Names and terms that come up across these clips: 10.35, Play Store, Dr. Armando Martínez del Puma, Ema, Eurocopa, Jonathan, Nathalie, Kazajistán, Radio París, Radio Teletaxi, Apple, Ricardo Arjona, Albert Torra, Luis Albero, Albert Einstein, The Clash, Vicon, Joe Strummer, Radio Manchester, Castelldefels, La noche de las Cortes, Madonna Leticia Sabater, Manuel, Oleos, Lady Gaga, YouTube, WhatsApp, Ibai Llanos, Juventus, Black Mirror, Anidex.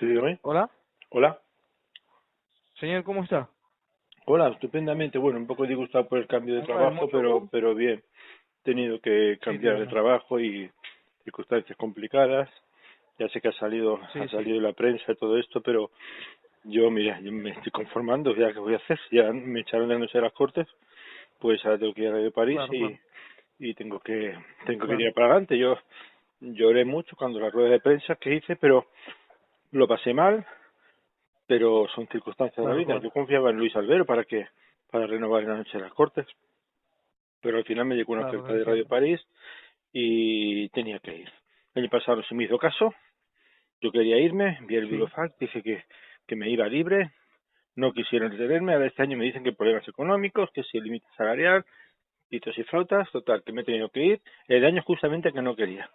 Sí, dígame. Hola. Hola. Señor, ¿cómo está? Hola, estupendamente. Bueno, un poco disgustado por el cambio de trabajo, pero bien. He tenido que cambiar de trabajo y circunstancias complicadas. Ya sé que ha salido la prensa y todo esto, pero yo, mira, yo me estoy conformando. Ya, ¿qué voy a hacer? Ya me echaron de La Noche de las Cortes, pues ahora tengo que ir a Radio París y tengo que ir para adelante. Yo lloré mucho cuando la rueda de prensa que hice, pero lo pasé mal, pero son circunstancias de la vida. Yo confiaba en Luis Albero para renovar La Noche de las Cortes, pero al final me llegó una oferta de Radio París y tenía que ir. El año pasado no se me hizo caso, yo quería irme, vi el burofax, dije que me iba libre, no quisieron detenerme. Ahora este año me dicen que problemas económicos, que si el límite salarial, pitos y flautas, total, que me he tenido que ir, el año justamente que no quería.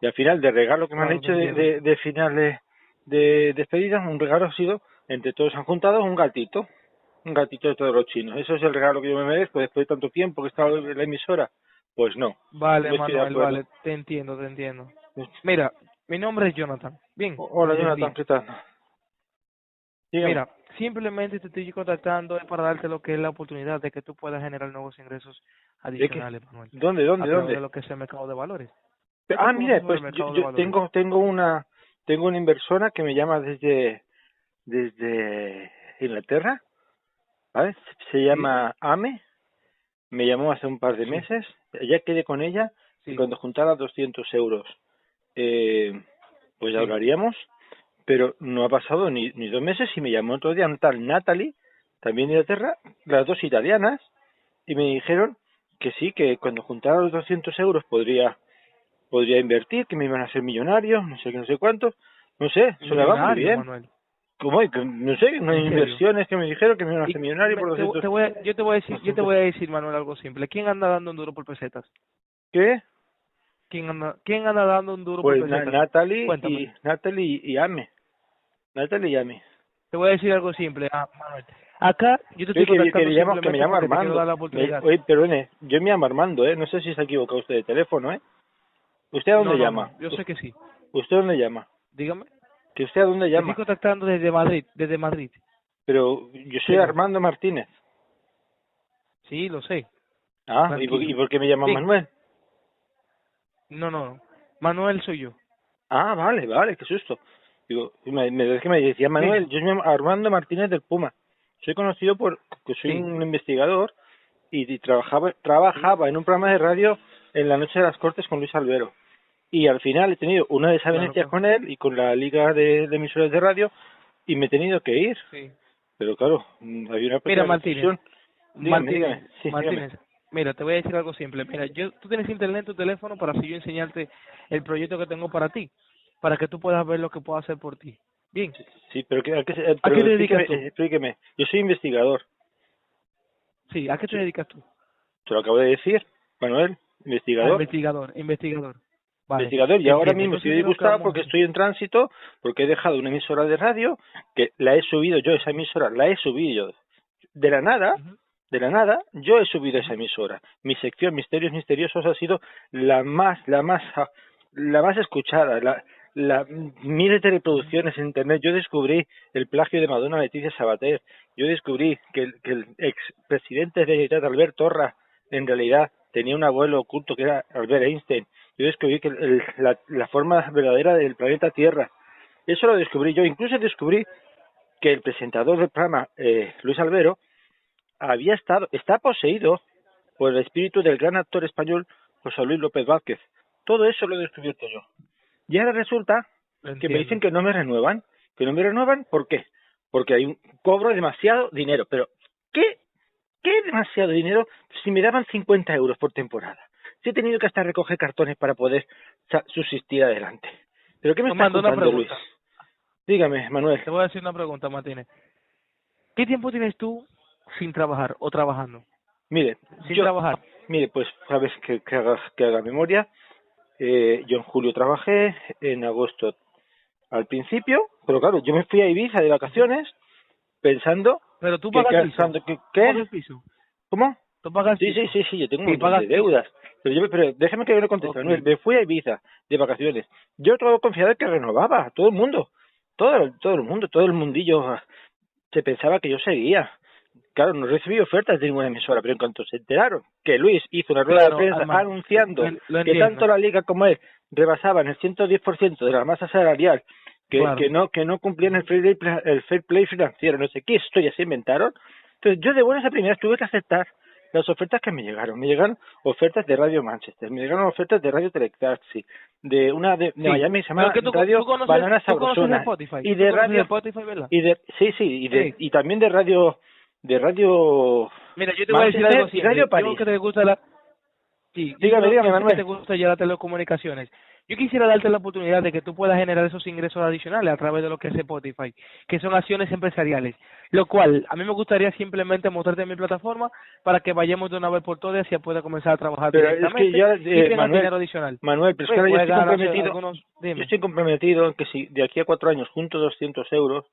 Y al final, de regalo que me han hecho de finales de despedidas, un regalo ha sido, entre todos han juntado, un gatito de todos los chinos. Eso es el regalo que yo me merezco después de tanto tiempo que he estado en la emisora. Pues no. Vale, Manuel, vale, te entiendo. Mira, mi nombre es Jonathan. Bien. Hola, Jonathan, ¿qué tal? Dígame. Mira, simplemente te estoy contactando para darte lo que es la oportunidad de que tú puedas generar nuevos ingresos adicionales, Manuel. ¿Dónde? De lo que es el mercado de valores. Ah, mira, pues yo tengo una inversora que me llama desde Inglaterra, ¿vale? Se llama Ame, me llamó hace un par de meses, ya quedé con ella y cuando juntara 200 euros, pues ya hablaríamos, pero no ha pasado ni 2 meses y me llamó otro día un tal Nathalie, también de Inglaterra, las dos italianas, y me dijeron que sí, que cuando juntara los 200 euros podría invertir, que me iban a hacer millonario, no sé cuántos, no sé, se la va muy bien. Manuel. ¿Cómo? No sé, unas inversiones que me dijeron que me iban a hacer millonario por 200. Yo te voy a decir, Manuel, algo simple. ¿Quién anda dando un duro por pesetas? ¿Qué? ¿Quién anda dando un duro por pesetas? Pues Nathalie y Ame. Te voy a decir algo simple, Manuel. Acá yo te estoy contactando simplemente que me llamo Armando. Oye, perdone, yo me llamo Armando, ¿eh? No sé si se ha equivocado usted de teléfono, ¿eh? ¿Usted a dónde llama? No, yo sé que sí. ¿Usted a dónde llama? Dígame. ¿Que usted a dónde llama? Estoy contactando desde Madrid. Pero yo soy Armando Martínez. Sí, lo sé. Ah, ¿y por qué me llama Manuel? No. Manuel soy yo. Ah, vale, qué susto. Digo, me decía Manuel, yo soy Armando Martínez del Puma. Soy conocido porque soy un investigador y trabajaba en un programa de radio en La Noche de las Cortes con Luis Albero. Y al final he tenido una desavenencia con él y con la liga de emisoras de radio y me he tenido que ir. Sí. Pero claro, había una pequeña discusión. Martínez, mira, te voy a decir algo simple. Mira, tú tienes internet en tu teléfono para así yo enseñarte el proyecto que tengo para ti, para que tú puedas ver lo que puedo hacer por ti. Bien. Sí, pero ¿a qué te dedicas tú? Explíqueme. Yo soy investigador. Sí, ¿a qué te dedicas tú? Te lo acabo de decir, Manuel, investigador. Investigador. Vale. Investigador, y ahora mismo estoy disgustado porque estoy en tránsito, porque he dejado una emisora de radio, que la he subido yo, esa emisora, la he subido de la nada, yo he subido esa emisora. Mi sección Misterios Misteriosos ha sido la más escuchada, la miles de reproducciones en internet. Yo descubrí el plagio de Madonna Leticia Sabater, yo descubrí que el expresidente de la Albert Torra, en realidad, tenía un abuelo oculto que era Albert Einstein. Yo descubrí que la forma verdadera del planeta Tierra. Eso lo descubrí yo. Incluso descubrí que el presentador del programa, Luis Albero, está poseído por el espíritu del gran actor español José Luis López Vázquez. Todo eso lo he descubierto yo. Y ahora resulta que me dicen que no me renuevan. ¿Que no me renuevan? ¿Por qué? Porque cobro demasiado dinero. Pero, ¿qué demasiado dinero? Si me daban 50 euros por temporada. Si he tenido que hasta recoger cartones para poder subsistir adelante. ¿Pero qué me está contando, Luis? Dígame, Manuel. Te voy a hacer una pregunta, Martínez. ¿Qué tiempo tienes tú sin trabajar o trabajando? Mire, pues sabes que haga memoria. Yo en julio trabajé, en agosto al principio, pero claro, yo me fui a Ibiza de vacaciones pensando... Pero tú pagas el piso. ¿Cómo? ¿Tú pagas piso? Sí, yo tengo un montón de deudas. Pero déjame que yo le conteste. Okay. Me fui a Ibiza de vacaciones. Yo todo confiado en que renovaba, todo el mundo. todo el mundillo se pensaba que yo seguía. Claro, no recibí ofertas de ninguna emisora, pero en cuanto se enteraron que Luis hizo una rueda de prensa anunciando que tanto la Liga como él rebasaban el 110% de la masa salarial, que no cumplían el fair play financiero, no sé qué historias se inventaron. Entonces yo de buenas a primeras tuve que aceptar las ofertas que me llegaron. Me llegaron ofertas de Radio Manchester, me llegaron ofertas de Radio Teletaxi, de una de Miami, se llama Radio Banana Sabrosona, y de Radio Spotify, ¿verdad? Y también de Radio. Mira, yo te voy a decir algo siempre. Radio París. Que te gusta la... Sí, dígame, Manuel. Te gusta ya las telecomunicaciones. Yo quisiera darte la oportunidad de que tú puedas generar esos ingresos adicionales a través de lo que es Spotify, que son acciones empresariales, lo cual a mí me gustaría simplemente mostrarte mi plataforma para que vayamos de una vez por todas y pueda comenzar a trabajar directamente, es que ya, y tengas dinero adicional. Manuel, pero pues, claro, yo estoy comprometido en que si de aquí a 4 años junto 200 euros,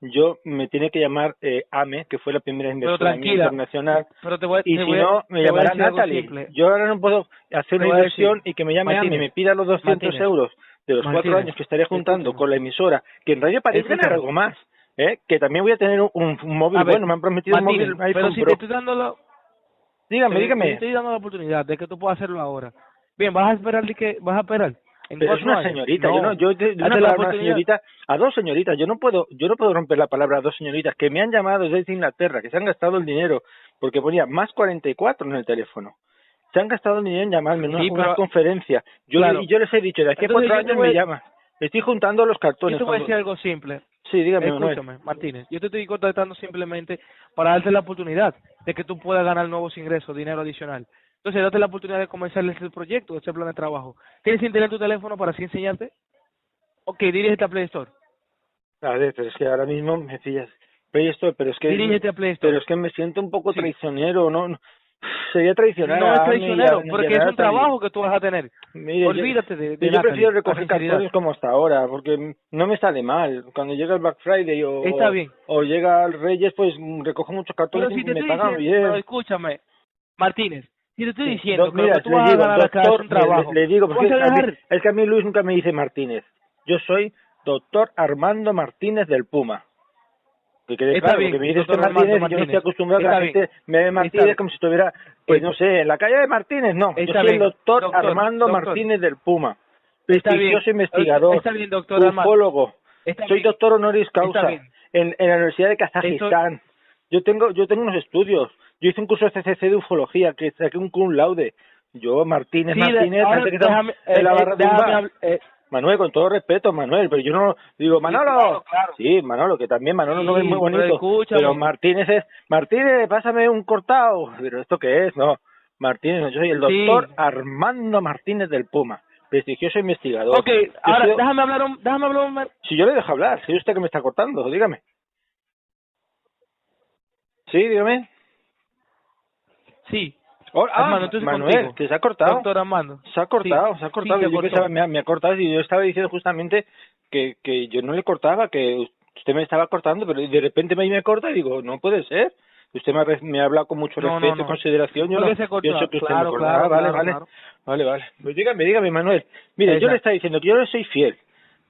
yo me tiene que llamar AME, que fue la primera inversión internacional, pero me llamará Nathalie. Yo ahora no puedo hacer una inversión y que me llame AME y me pida los 200 euros de los 4 años que estaré juntando con la emisora, que en Radio París es algo más, que también voy a tener un móvil, me han prometido un móvil iPhone Pro. Dígame. Te estoy dando la oportunidad de que tú puedas hacerlo ahora. Bien, vas a esperar. Pero es una señorita, a dos señoritas, yo no puedo romper la palabra a dos señoritas que me han llamado desde Inglaterra, que se han gastado el dinero, porque ponía más 44 en el teléfono. Se han gastado el dinero en llamarme, en una conferencia. Yo les he dicho, de aquí a 4 años me llaman. Estoy juntando los cartones. Yo te voy a decir algo simple. Sí, dígame, escúchame, Martínez. Yo te estoy contactando simplemente para darte la oportunidad de que tú puedas ganar nuevos ingresos, dinero adicional. Entonces, date la oportunidad de comenzar este proyecto, este plan de trabajo. ¿Tienes internet en tu teléfono para así enseñarte? Ok, dirígete a Play Store. A ver, pero es que ahora mismo me pillas. Play Store, pero es que... Dirígete a Play Store. Pero es que me siento un poco traicionero, ¿no? Sería traicionero. No es traicionero, porque es un trabajo que tú vas a tener. Mire, olvídate de yo prefiero recoger cartones como hasta ahora, porque no me sale mal. Cuando llega el Black Friday o llega el Reyes, pues recojo muchos cartones y me pagan bien. Pero escúchame, Martínez. Yo te estoy diciendo, mira, tú vas a ganar doctor, un trabajo. Le digo, porque es que a mí Luis nunca me dice Martínez. Yo soy Dr. Armando Martínez del Puma. Que quede claro, porque me dice usted Martínez, yo no estoy acostumbrado a que la gente me ve Martínez como si estuviera, pues no sé, en la calle de Martínez, no. Yo soy el doctor Armando Martínez del Puma. Prestigioso investigador, ufólogo. Soy doctor honoris causa en la Universidad de Kazajistán. Yo tengo unos estudios. Yo hice un curso de CCC de ufología, que saqué un cum laude. Yo, Martínez, antes que déjame, en la barra de un bar. Manuel, con todo respeto, Manuel, pero yo no... Digo, Manolo, sí, Manolo, que también Manolo no es muy bonito. Pero Martínez es... Martínez, pásame un cortado. Pero ¿esto qué es? No, Martínez, no, yo soy el doctor Armando Martínez del Puma, prestigioso investigador. Ok, ahora déjame hablar. Si yo le dejo hablar, si usted que me está cortando, dígame. Sí, dígame. Sí. Armando, Manuel, que se ha cortado. Doctor Armando. Se ha cortado. Sí, me ha cortado y yo estaba diciendo justamente que yo no le cortaba, que usted me estaba cortando, pero de repente me corta y digo, no puede ser. Usted me ha hablado con mucho respeto y consideración. Yo no pienso que usted me cortaba. Vale. Pues dígame, Manuel. Mire, exacto. Yo le estaba diciendo que yo le soy fiel.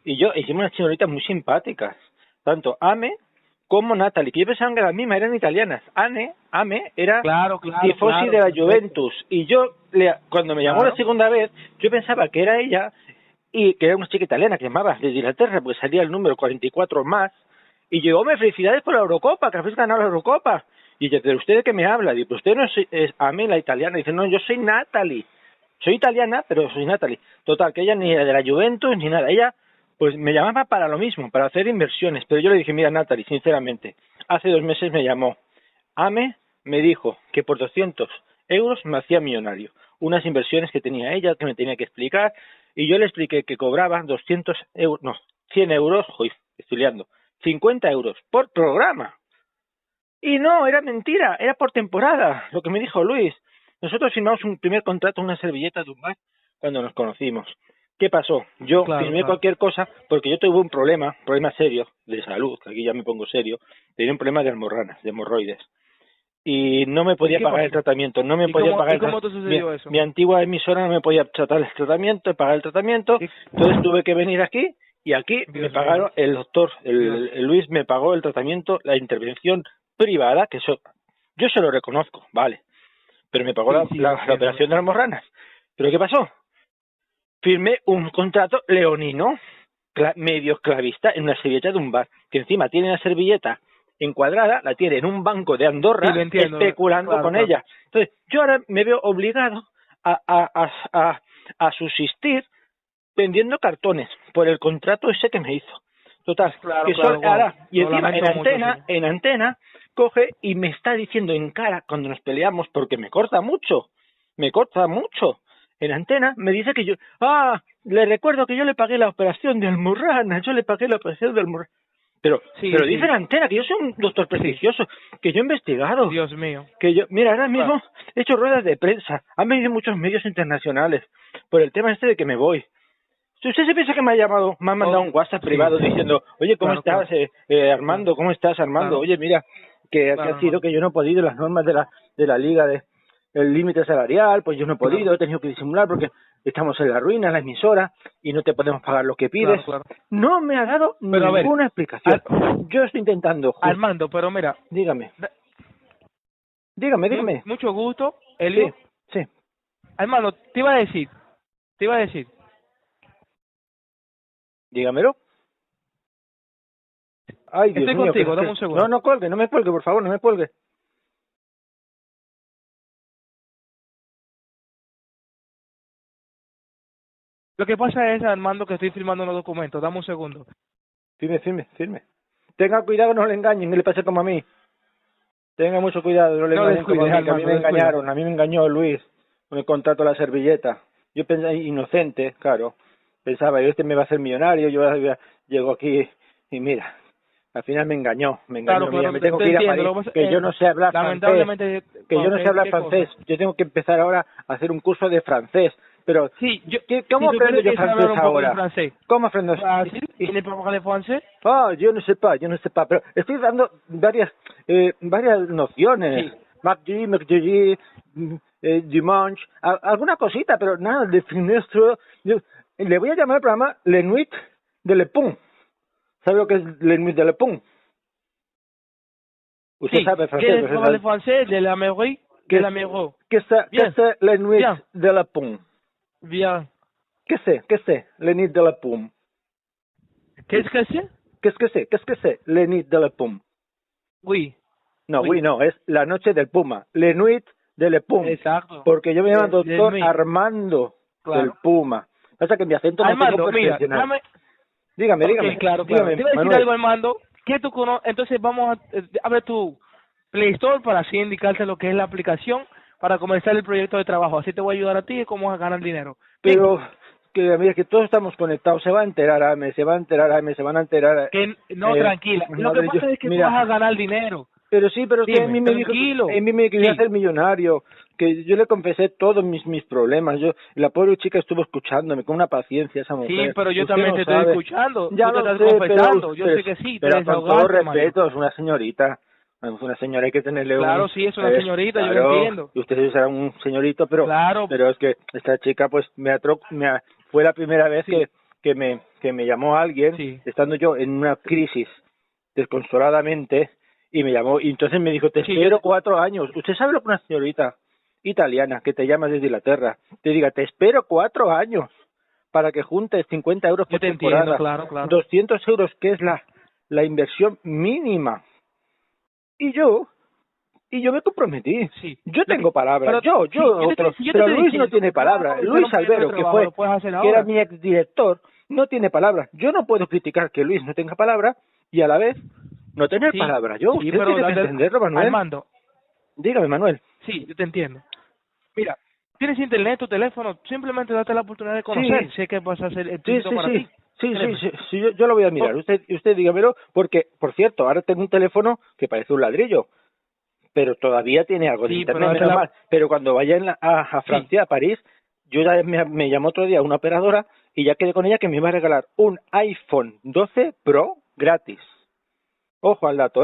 Y yo hicimos unas señoritas muy simpáticas. Tanto Ame... como Nathalie, que yo pensaba que las mismas eran italianas. Ame era tifosi de la Juventus. Y yo, cuando me llamó la segunda vez, yo pensaba que era ella, y que era una chica italiana que llamaba desde Inglaterra, porque salía el número 44 más. Y yo, hombre, felicidades por la Eurocopa, que habéis ganado la Eurocopa. Y yo, pero ¿usted de qué me habla? Digo, pues usted no es Ame la italiana. Y dice, no, yo soy Nathalie. Soy italiana, pero soy Nathalie. Total, que ella ni era de la Juventus ni nada. Ella... pues me llamaba para lo mismo, para hacer inversiones. Pero yo le dije, mira, Nathalie, sinceramente, hace 2 meses me llamó. Ame me dijo que por 200 euros me hacía millonario. Unas inversiones que tenía ella, que me tenía que explicar. Y yo le expliqué que cobraba 200 euros, no, 100 euros, joder, estoy liando, 50 euros por programa. Y no, era mentira, era por temporada, lo que me dijo Luis. Nosotros firmamos un primer contrato, una servilleta de un bar, cuando nos conocimos. ¿Qué pasó? Yo firmé cualquier cosa porque yo tuve un problema serio de salud, que aquí ya me pongo serio, tenía un problema de almorranas, de hemorroides, y no me podía pagar el tratamiento, mi antigua emisora no me podía pagar el tratamiento, entonces tuve que venir aquí Y aquí me pagaron, el doctor, el Luis me pagó el tratamiento, la intervención privada, que eso, yo se lo reconozco, vale, pero me pagó la operación de las morranas. ¿Pero qué pasó? Firmé un contrato leonino, medio esclavista, en una servilleta de un bar, que encima tiene la servilleta encuadrada, la tiene en un banco de Andorra, sí, entiendo, especulando con ella. Entonces, yo ahora me veo obligado a subsistir vendiendo cartones por el contrato ese que me hizo. Total, claro, que claro, ahora, y encima en antena, mucho, sí, en antena, coge y me está diciendo en cara cuando nos peleamos, porque me corta mucho. En antena me dice que yo, le recuerdo que yo le pagué la operación de Almurrana, Pero dice en antena que yo soy un doctor prestigioso, que yo he investigado. Dios mío. Que yo, mira, ahora mismo he hecho ruedas de prensa, han venido muchos medios internacionales por el tema este de que me voy. Si usted se piensa que me ha llamado, me ha mandado un WhatsApp privado diciendo, oye, ¿cómo estás, Armando? ¿Cómo estás, Armando? Oye, mira, que ha sido que yo no he podido las normas de la liga, el límite salarial, pues yo no he podido, he tenido que disimular porque estamos en la ruina, en la emisora, y no te podemos pagar lo que pides. Claro. No me ha dado ninguna explicación. Yo estoy intentando... Armando, pero mira... Dígame. Mucho gusto, Elio. Sí. Armando, te iba a decir... Dígamelo. Ay, Dios mío, contigo, dame un segundo. No cuelgue, no me cuelgue, por favor, no me cuelgue. Lo que pasa es, Armando, que estoy firmando unos documentos. Dame un segundo. Firme. Tenga cuidado, no le engañen, no le pase como a mí. Tenga mucho cuidado, no le engañen como a mí. A mí me engañaron, a mí me engañó Luis con el contrato de la servilleta. Yo pensaba, inocente, claro. Pensaba, este me va a hacer millonario, llego aquí y mira, al final me engañó. Claro, me tengo que ir a París, que yo no sé hablar francés, yo tengo que empezar ahora a hacer un curso de francés, pero sí, ¿cómo aprendo yo francés ahora? ¿Cómo aprendo? ¿Tienes para hablar de francés? Yo no sé, pero estoy dando varias nociones, Mardi, Dimanche, alguna cosita, pero nada, de finestro... Le voy a llamar al programa Les Nuits de Le Pum. ¿Sabe lo que es Les Nuits de Le Pum? Usted sabe francés. ¿Qué es el francés de la mairie de la mairie? ¿Qué es Les Nuits de Le Pum? Bien. ¿Qué es Les Nuits de Le Pum? ¿Qué es Les Nuits de Le Pum? Oui. No, es La Noche del Puma. Les Nuits de Le Pum. Exacto. Porque yo me llamo Dr. Armando del Puma. Pasa que mi acento Armando, mira, dígame. Claro. Te iba a decir Manuel algo, Armando, que tú conoces. Entonces vamos a ver tu Play Store para así indicarte lo que es la aplicación para comenzar el proyecto de trabajo. Así te voy a ayudar a ti y cómo vas a ganar dinero. Pero, mira, que todos estamos conectados. Se van a enterar. Tranquila. Lo que pasa es que tú vas a ganar dinero. Pero sí, que a mí me dijo que iba a ser millonario, que yo le confesé todos mis problemas. La pobre chica estuvo escuchándome con una paciencia, esa mujer. Sí, pero yo también te estoy escuchando. Ya tú te estás confesando. Yo sé que sí. Pero con todo respeto, es una señorita. Es una señora, hay que tenerle Claro, sí, es una señorita, yo lo entiendo. Y usted será un señorito, pero es que esta chica, pues, fue la primera vez que me llamó alguien, estando yo en una crisis, desconsoladamente. Y me llamó, y entonces me dijo, te espero 4 años. ¿Usted sabe lo que una señorita italiana que te llama desde Inglaterra te diga, te espero 4 años para que juntes 50 euros por temporada? Entiendo, claro. 200 euros, que es la inversión mínima. Y yo me comprometí. Sí. Yo tengo palabras. Pero Luis no tiene palabras. Luis Albero, que era mi exdirector, no tiene palabras. Yo no puedo criticar que Luis no tenga palabras y a la vez... No tener palabra, yo. Sí, pero tiene que entenderlo, Manuel. Armando. Dígame, Manuel. Sí, yo te entiendo. Mira, tienes internet, tu teléfono, simplemente date la oportunidad de conocer. Sé que vas a hacer el título para ti. Sí, yo lo voy a mirar. Usted dígamelo, porque, por cierto, ahora tengo un teléfono que parece un ladrillo, pero todavía tiene algo de internet, menos mal. Pero cuando vaya a Francia, a París, yo ya me llamó otro día una operadora y ya quedé con ella que me iba a regalar un iPhone 12 Pro gratis. Ojo al dato,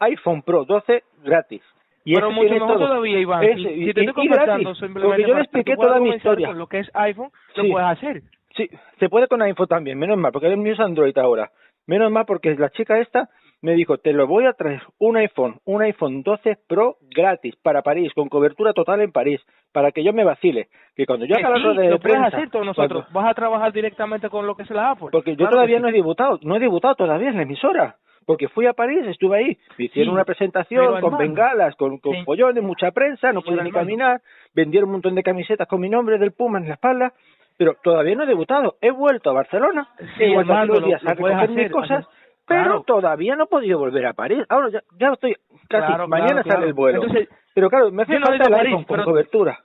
iPhone Pro 12 gratis. Y pero mucho mejor todavía, Iván. Si te estoy comentando, simplemente... Porque yo le expliqué toda mi historia. Lo que es iPhone, lo puedes hacer. Sí, se puede con la info también, menos mal, porque hay un news Android ahora. Menos mal porque la chica esta me dijo, te lo voy a traer un iPhone 12 Pro gratis para París, con cobertura total en París, para que yo me vacile. Que cuando yo haga sí, lo puedes hacer todos nosotros, vas a trabajar directamente con lo que es la Apple. Porque yo todavía no he debutado todavía en la emisora. Porque fui a París, estuve ahí, hicieron una presentación con hermano, bengalas, con follones, mucha prensa, no pude ni caminar, vendieron un montón de camisetas con mi nombre del Puma en la espalda, pero todavía no he debutado. He vuelto a Barcelona, he vuelto hermano, días a recoger mis cosas, pero todavía no he podido volver a París. Ahora ya estoy casi, mañana sale el vuelo. Entonces, pero claro, me hace falta el iPhone con cobertura.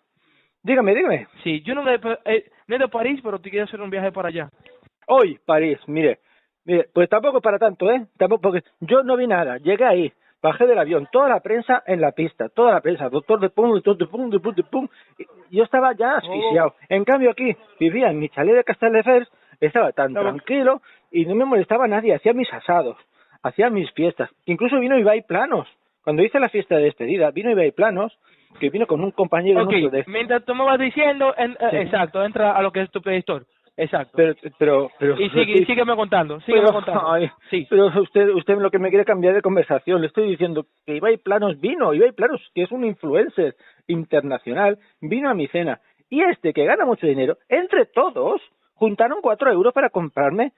Dígame. Sí, yo no he ido a París, pero te quiero hacer un viaje para allá. Hoy, París, mire, pues tampoco para tanto, ¿eh? Tampoco, porque yo no vi nada. Llegué ahí, bajé del avión, toda la prensa en la pista, toda la prensa, doctor de pum. Yo estaba ya asfixiado. En cambio aquí, vivía en mi chalet de Castelldefels, estaba tan tranquilo y no me molestaba a nadie. Hacía mis asados, hacía mis fiestas. Incluso vino Ibai Llanos. Cuando hice la fiesta de despedida, vino Ibai Llanos, que vino con un compañero nuestro de... Mientras tú me vas diciendo, exacto, entra a lo que es tu Play Store. Exacto. Pero y sígueme contando, Ay, sí. Pero usted lo que me quiere cambiar de conversación, le estoy diciendo que Ibai Llanos, que es un influencer internacional, vino a mi cena. Y este, que gana mucho dinero, entre todos, juntaron 4 euros para comprarme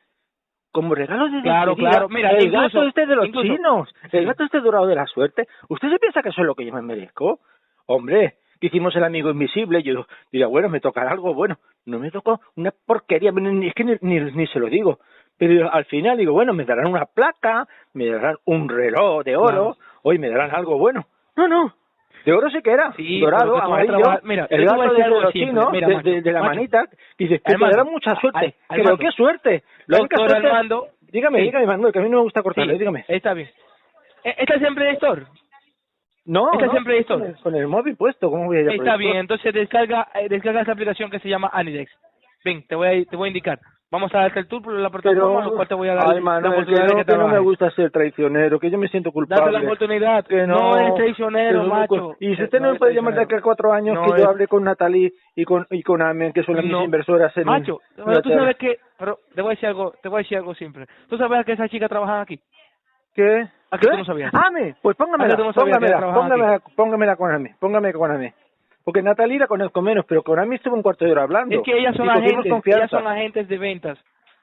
como regalo de despedida. Claro. Mira, el gato este de los chinos, el gato este dorado de la suerte. ¿Usted se piensa que eso es lo que yo me merezco? Hombre... Hicimos el amigo invisible, yo diría, bueno, me tocará algo, no me tocó una porquería, es que ni se lo digo. Pero al final digo, bueno, me darán una placa, me darán un reloj de oro, hoy me darán algo bueno. No, de oro sí que era, dorado, amarillo, mira, el gato de los chinos, de la manita, dice, que me darán mucha suerte, pero qué suerte. Doctor Armando, dígame, Manuel, que a mí no me gusta cortarle, dígame. Está bien. ¿Está siempre en Store? No, siempre con el móvil puesto, ¿cómo voy a llamar? Está bien, entonces descarga esta aplicación que se llama Anidex. Ven, te voy a indicar. Vamos a darte el tour por la plataforma, lo cual te voy a dar la oportunidad de que no me gusta ser traicionero, que yo me siento culpable. Date la oportunidad, que no eres traicionero, macho. Y si usted no me puede llamar de aquí a 4 años, que yo hable con Nathalie y con Amen, que son las mis inversoras. Macho, pero tú sabes que... Pero te voy a decir algo siempre. ¿Tú sabes que esas chicas trabajan aquí? ¿Qué? ¿Qué? Tú no sabías. Ame, pues póngamela con Ame. Porque Nathalie la conozco menos, pero con Ame estuvo un cuarto de hora hablando. Es que ellas son agentes de ventas.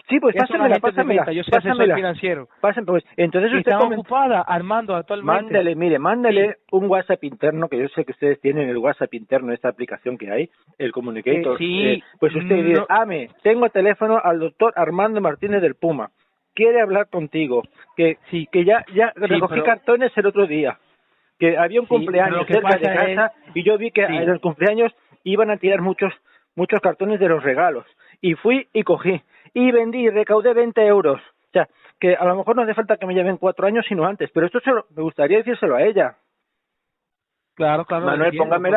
Sí, pues pásamela. Yo soy asesor financiero. Pues, entonces usted está ocupada Armando actualmente. Mándale un WhatsApp interno, que yo sé que ustedes tienen el WhatsApp interno de esta aplicación que hay, el Communicator. Pues usted dice, Ame, tengo teléfono al doctor Armando Martínez del Puma. Quiere hablar contigo, que ya recogí cartones el otro día, que había un cumpleaños cerca de casa y yo vi que en los cumpleaños iban a tirar muchos cartones de los regalos y fui y cogí y vendí y recaudé 20 euros. O sea, que a lo mejor no hace falta que me lleven 4 años sino antes, pero esto me gustaría decírselo a ella. Claro, Manuel, póngamela.